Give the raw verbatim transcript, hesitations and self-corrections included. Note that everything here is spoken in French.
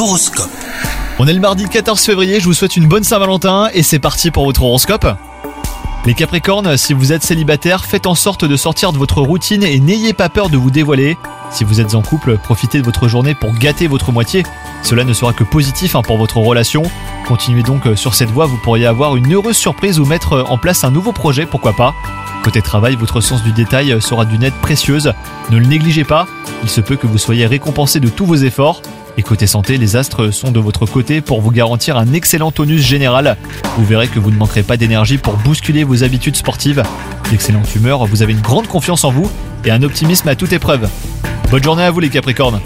l'horoscope. On est le mardi quatorze février, je vous souhaite une bonne Saint-Valentin et c'est parti pour votre horoscope. Les Capricornes, si vous êtes célibataire, faites en sorte de sortir de votre routine et n'ayez pas peur de vous dévoiler. Si vous êtes en couple, profitez de votre journée pour gâter votre moitié. Cela ne sera que positif pour votre relation. Continuez donc sur cette voie, vous pourriez avoir une heureuse surprise ou mettre en place un nouveau projet, pourquoi pas. Côté travail, votre sens du détail sera d'une aide précieuse. Ne le négligez pas, il se peut que vous soyez récompensé de tous vos efforts. Et côté santé, les astres sont de votre côté pour vous garantir un excellent tonus général. Vous verrez que vous ne manquerez pas d'énergie pour bousculer vos habitudes sportives. D'excellente humeur, vous avez une grande confiance en vous et un optimisme à toute épreuve. Bonne journée à vous les Capricornes.